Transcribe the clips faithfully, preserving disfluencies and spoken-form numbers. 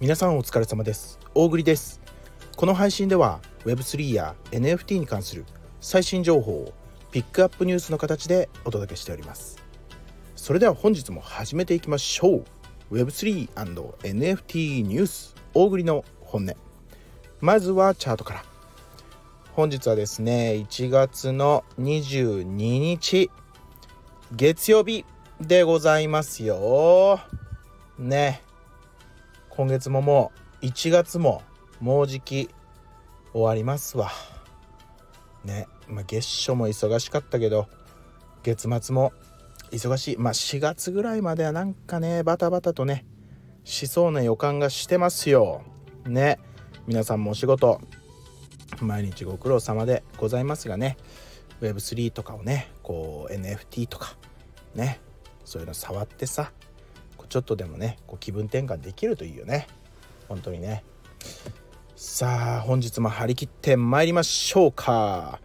皆さんお疲れ様です。大栗です。この配信では ウェブスリー や エヌエフティー に関する最新情報をピックアップニュースの形でお届けしております。それでは本日も始めていきましょう。 ウェブスリー エヌエフティー ニュース大栗の本音。まずはチャートから。本日はですねいちがつのにじゅうににち月曜日でございますよね。今月ももういちがつももうじき終わりますわね。まあ、月初も忙しかったけど月末も忙しい。まあしがつぐらいまではなんかねバタバタとねしそうな予感がしてますよね。皆さんもお仕事毎日ご苦労様でございますがね、 ウェブスリー とかをねこう エヌエフティー とかねそういうの触ってさちょっとでもねこう気分転換できるといいよね本当にね。さあ本日も張り切ってまいりましょうか。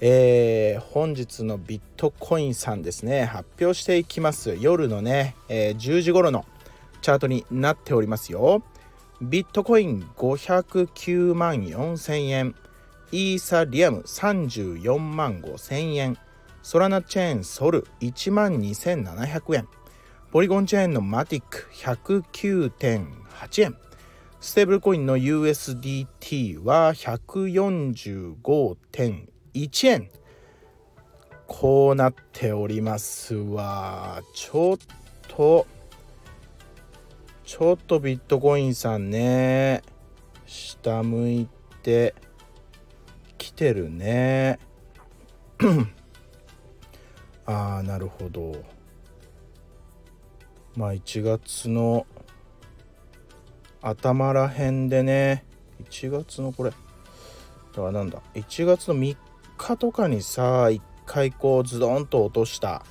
えー、本日のビットコインさんですね発表していきます。夜のね、えー、じゅうじ頃のチャートになっておりますよ。ビットコインごひゃくきゅうまんよんせんえん、イーサリアムさんじゅうよんまんごせんえん、ソラナチェーンソルいちまんにせんななひゃくえん、ポリゴンチェーンのマティック ひゃくきゅうてんはちえん、ステーブルコインの ユーエスディーティー は ひゃくよんじゅうごてんいちえん、こうなっておりますわ。ちょっとちょっとビットコインさんね下向いてきてるねああなるほど。まあいちがつの頭らへんでねいちがつのこれだからなんだいちがつのみっかとかにさいっかいこうズドンと落とした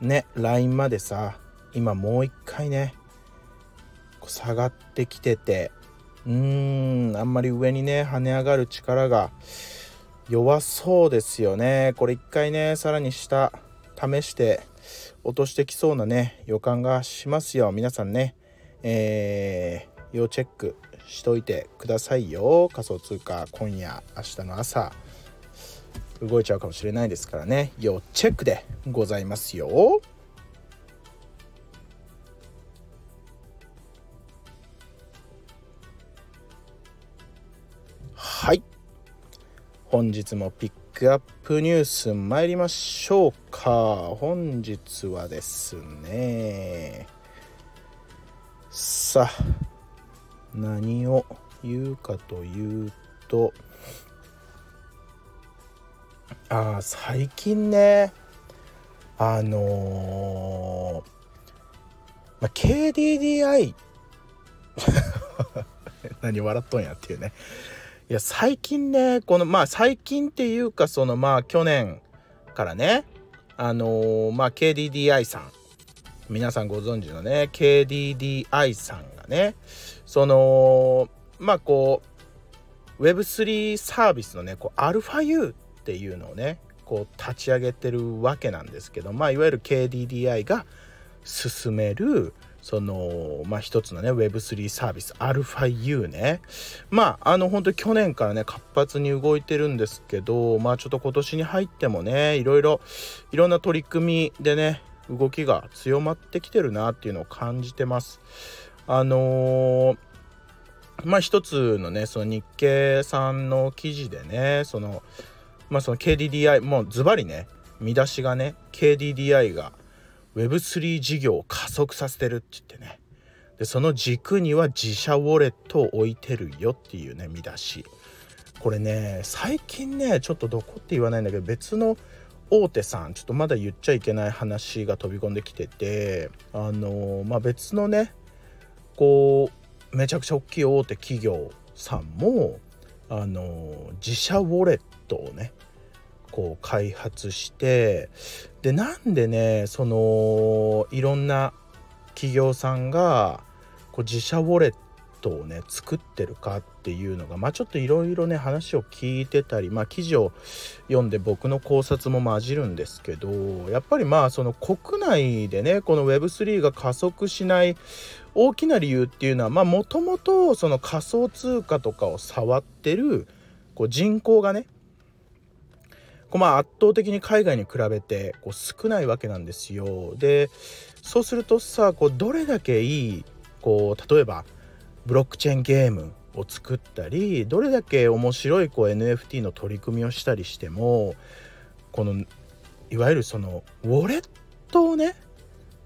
ねラインまでさ今もういっかいね下がってきててうーんあんまり上にね跳ね上がる力が弱そうですよね。これいっかいねさらに下試して落としてきそうなね予感がしますよ。皆さんね、えー、要チェックしといてくださいよ。仮想通貨今夜明日の朝動いちゃうかもしれないですからね要チェックでございますよ。はい、本日もピックピックアップニュース参りましょうか。本日はですねさあ何を言うかというとあ最近ねあのーま、ケーディーディーアイ 何笑っとんやっていうね。いや最近ねこのまあ最近っていうかそのまあ去年からねあのー、まあ ケーディーディーアイ さん皆さんご存知のね ケーディーディーアイ さんがねそのまあこう ウェブスリー サービスのねこう αU っていうのをねこう立ち上げてるわけなんですけどまあいわゆる ケーディーディーアイ が進めるそのまあ一つのね ウェブスリー サービス αU ねまああの本当に去年からね活発に動いてるんですけどまあちょっと今年に入ってもねいろいろいろんな取り組みでね動きが強まってきてるなっていうのを感じてます。あのー、まあ一つのねその日経さんの記事でねそのまあその ケーディーディーアイ もうズバリね見出しがね ケーディーディーアイ がウェブスリー 事業を加速させてるって言ってねでその軸には自社ウォレットを置いてるよっていうね見出し。これね最近ねちょっとどこって言わないんだけど別の大手さんちょっとまだ言っちゃいけない話が飛び込んできててあのまあ別のねこうめちゃくちゃ大きい大手企業さんもあの自社ウォレットをねこう開発してでなんでねそのいろんな企業さんがこう自社ウォレットをね作ってるかっていうのが、まあ、ちょっといろいろね話を聞いてたり、まあ、記事を読んで僕の考察も混じるんですけど、やっぱりまあその国内でねこの ウェブスリー が加速しない大きな理由っていうのは、まあもともとその仮想通貨とかを触ってるこう人口がねこうまあ圧倒的に海外に比べてこう少ないわけなんですよ。でそうするとさこうどれだけいいこう例えばブロックチェーンゲームを作ったりどれだけ面白いこう エヌエフティー の取り組みをしたりしてもこのいわゆるそのウォレットをね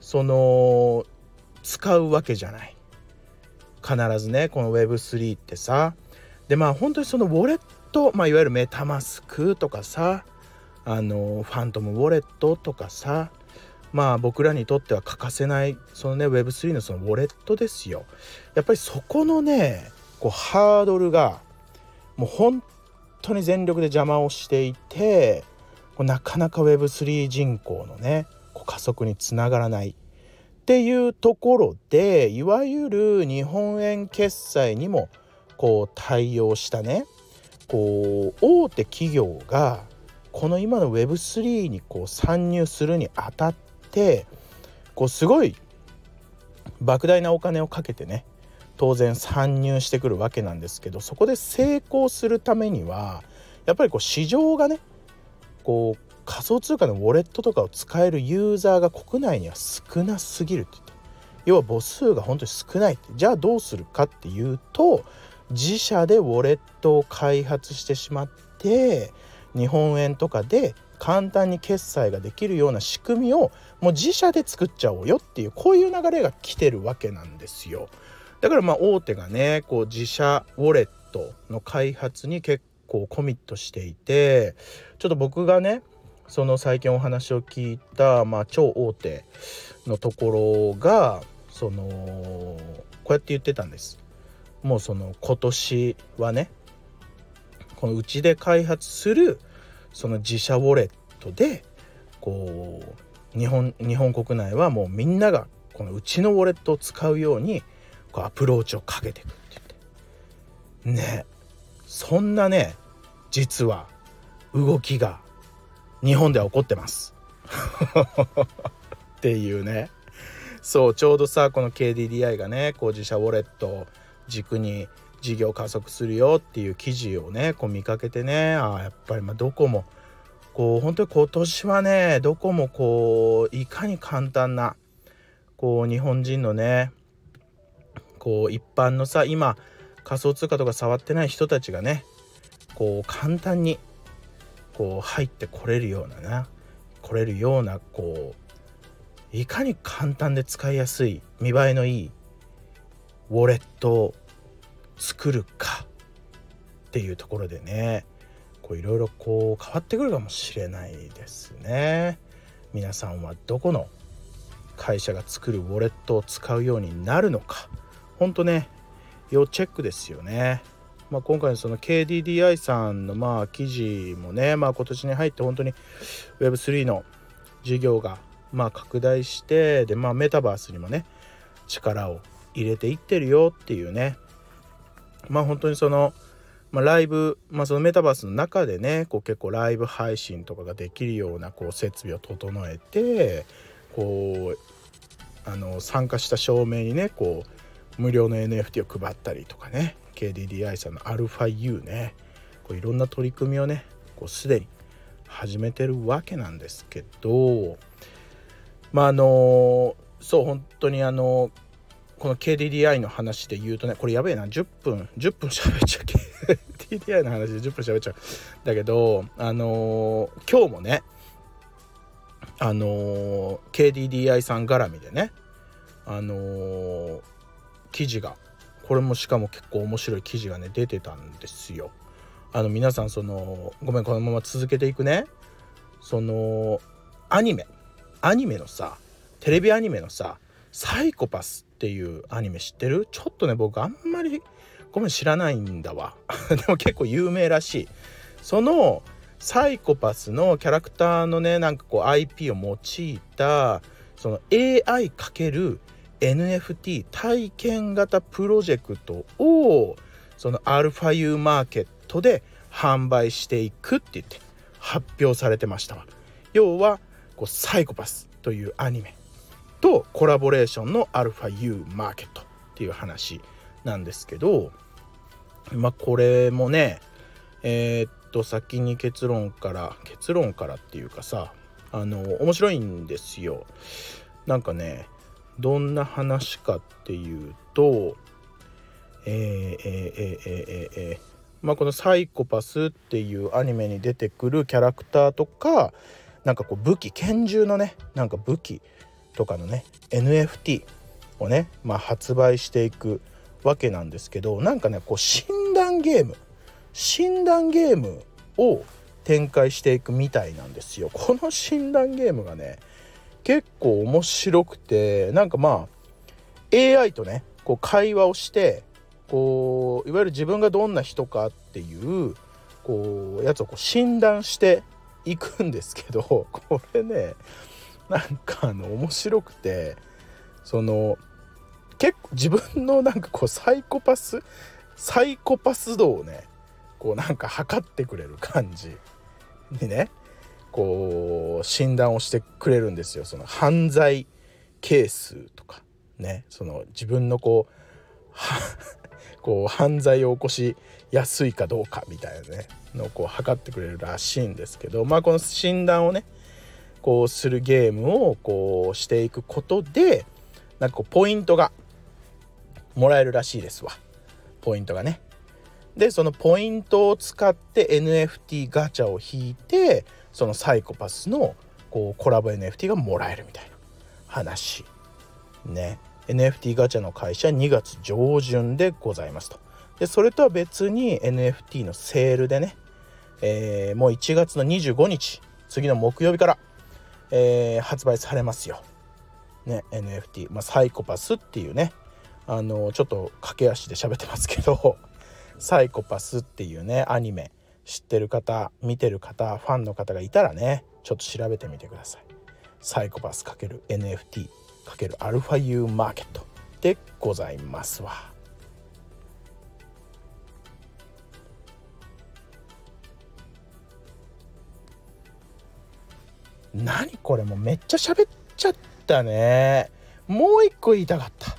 その使うわけじゃない。必ずねこの ウェブスリー ってさでまあ本当にそのウォレット、まあ、いわゆるメタマスクとかさあのファントムウォレットとかさまあ僕らにとっては欠かせないそのね ウェブスリー のそのウォレットですよ。やっぱりそこのねこうハードルがもう本当に全力で邪魔をしていてこうなかなか ウェブスリー 人口のねこう加速につながらないっていうところで、いわゆる日本円決済にもこう対応したねこう大手企業がこの今の ウェブスリー にこう参入するにあたってこうすごい莫大なお金をかけてね当然参入してくるわけなんですけど、そこで成功するためにはやっぱりこう市場がねこう仮想通貨のウォレットとかを使えるユーザーが国内には少なすぎるって言って要は母数が本当に少ないって。じゃあどうするかっていうと自社でウォレットを開発してしまって日本円とかで簡単に決済ができるような仕組みをもう自社で作っちゃおうよっていうこういう流れが来てるわけなんですよ。だからまあ大手がねこう自社ウォレットの開発に結構コミットしていて、ちょっと僕がねその最近お話を聞いた、まあ、超大手のところがそのこうやって言ってたんです。もうその今年はねこのうちで開発するその自社ウォレットでこう日本日本国内はもうみんながこのうちのウォレットを使うようにこうアプローチをかけていくって言ってね、そんなね実は動きが日本では起こってますっていうね。そうちょうどさこの ケーディーディーアイ がねこう自社ウォレットを軸に事業加速するよっていう記事をねこう見かけてね、あやっぱりまあどこもこう本当に今年はねどこもこういかに簡単なこう日本人のねこう一般のさ今仮想通貨とか触ってない人たちがねこう簡単にこう入ってこれるようななこれるようなこういかに簡単で使いやすい見栄えのいいウォレットを作るかっていうところでねこういろいろこう変わってくるかもしれないですね。皆さんはどこの会社が作るウォレットを使うようになるのか本当ね要チェックですよね。まあ、今回のその ケーディーディーアイ さんのまあ記事もね、まあ、今年に入って本当に ウェブスリー の事業がまあ拡大してで、まあ、メタバースにもね力を入れていってるよっていうね、まあ、本当にその、まあ、ライブ、まあ、そのメタバースの中でねこう結構ライブ配信とかができるようなこう設備を整えてこうあの参加した証明にねこう無料の エヌエフティー を配ったりとかねケーディーディーアイ さんの αU ねこういろんな取り組みをねこうすでに始めてるわけなんですけど、まああのそう本当にあのこの ケーディーディーアイ の話で言うとねこれやべえなじゅっぷんじゅっぷん喋っちゃうケーディーディーアイ の話でじゅっぷん喋っちゃうだけどあの今日もねあの ケーディーディーアイ さん絡みでねあの記事がこれもしかも結構面白い記事がね出てたんですよ。あの皆さんそのごめんこのまま続けていくねそのアニメアニメのさテレビアニメのさサイコパスっていうアニメ知ってる？ちょっとね僕あんまりごめん知らないんだわでも結構有名らしい。そのサイコパスのキャラクターのねなんかこう アイピー を用いたその エーアイ かけるエヌエフティー 体験型プロジェクトをそのアルファ U マーケットで販売していくって言って発表されてましたわ。要はこうサイコパスというアニメとコラボレーションのアルファ U マーケットっていう話なんですけど、まあこれもねえー、っと先に結論から結論からっていうかさ、あの面白いんですよ。なんかねどんな話かっていうと、えー、えー、えー、えー、えー、まあこのサイコパスっていうアニメに出てくるキャラクターとか、なんかこう武器拳銃のねなんか武器とかのね エヌエフティー をね、まあ、発売していくわけなんですけど、なんかねこう診断ゲーム診断ゲームを展開していくみたいなんですよ。この診断ゲームがね結構面白くて、なんかまあ エーアイ とねこう会話をしてこういわゆる自分がどんな人かっていうこうやつをこう診断していくんですけど、これねなんかあの面白くて、その結構自分のなんかこうサイコパスサイコパス度をねこうなんか測ってくれる感じにねこう診断をしてくれるんですよ。その犯罪係数とかね、その自分のこうこう犯罪を起こしやすいかどうかみたいなねのをこう測ってくれるらしいんですけど、まあこの診断をねこうするゲームをこうしていくことでなんかこうポイントがもらえるらしいですわ。ポイントがね、でそのポイントを使って エヌエフティー ガチャを引いてそのサイコパスのこうコラボ エヌエフティー がもらえるみたいな話ね。エヌエフティー ガチャの開始はにがつじょうじゅんでございますと。でそれとは別に エヌエフティー のセールでね、えー、もういちがつのにじゅうごにち次の木曜日から、えー、発売されますよ、ね、エヌエフティー、まあ、サイコパスっていうねあのちょっと駆け足で喋ってますけどサイコパスっていうねアニメ知ってる方見てる方ファンの方がいたらねちょっと調べてみてください。サイコパス ×エヌエフティーアルファ U マーケットでございますわ。何これもうめっちゃ喋っちゃったね。もう一個言いたかった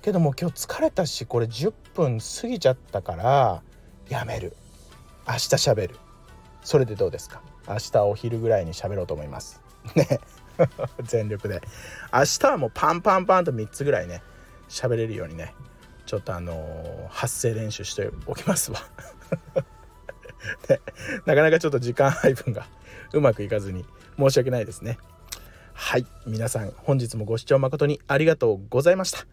けどもう今日疲れたしこれじゅっぷん過ぎちゃったからやめる。明日喋る。それでどうですか？明日お昼ぐらいに喋ろうと思いますね。全力で明日はもうパンパンパンとみっつぐらいね喋れるようにねちょっとあのー、発声練習しておきますわ、ね、なかなかちょっと時間配分がうまくいかずに申し訳ないですね。はい、皆さん本日もご視聴誠にありがとうございました。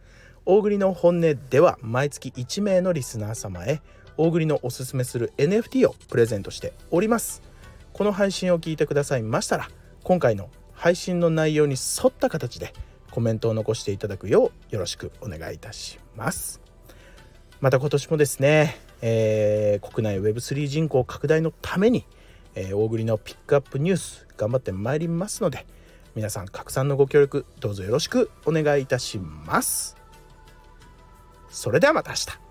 大栗の本音では毎月いちめいのリスナー様へ大栗のおすすめする エヌエフティー をプレゼントしております。この配信を聞いてくださいましたら今回の配信の内容に沿った形でコメントを残していただくようよろしくお願いいたします。また今年もですね、えー、国内 ウェブスリー 人口拡大のために、えー、大栗のピックアップニュース頑張ってまいりますので皆さん拡散のご協力どうぞよろしくお願いいたします。それではまた明日。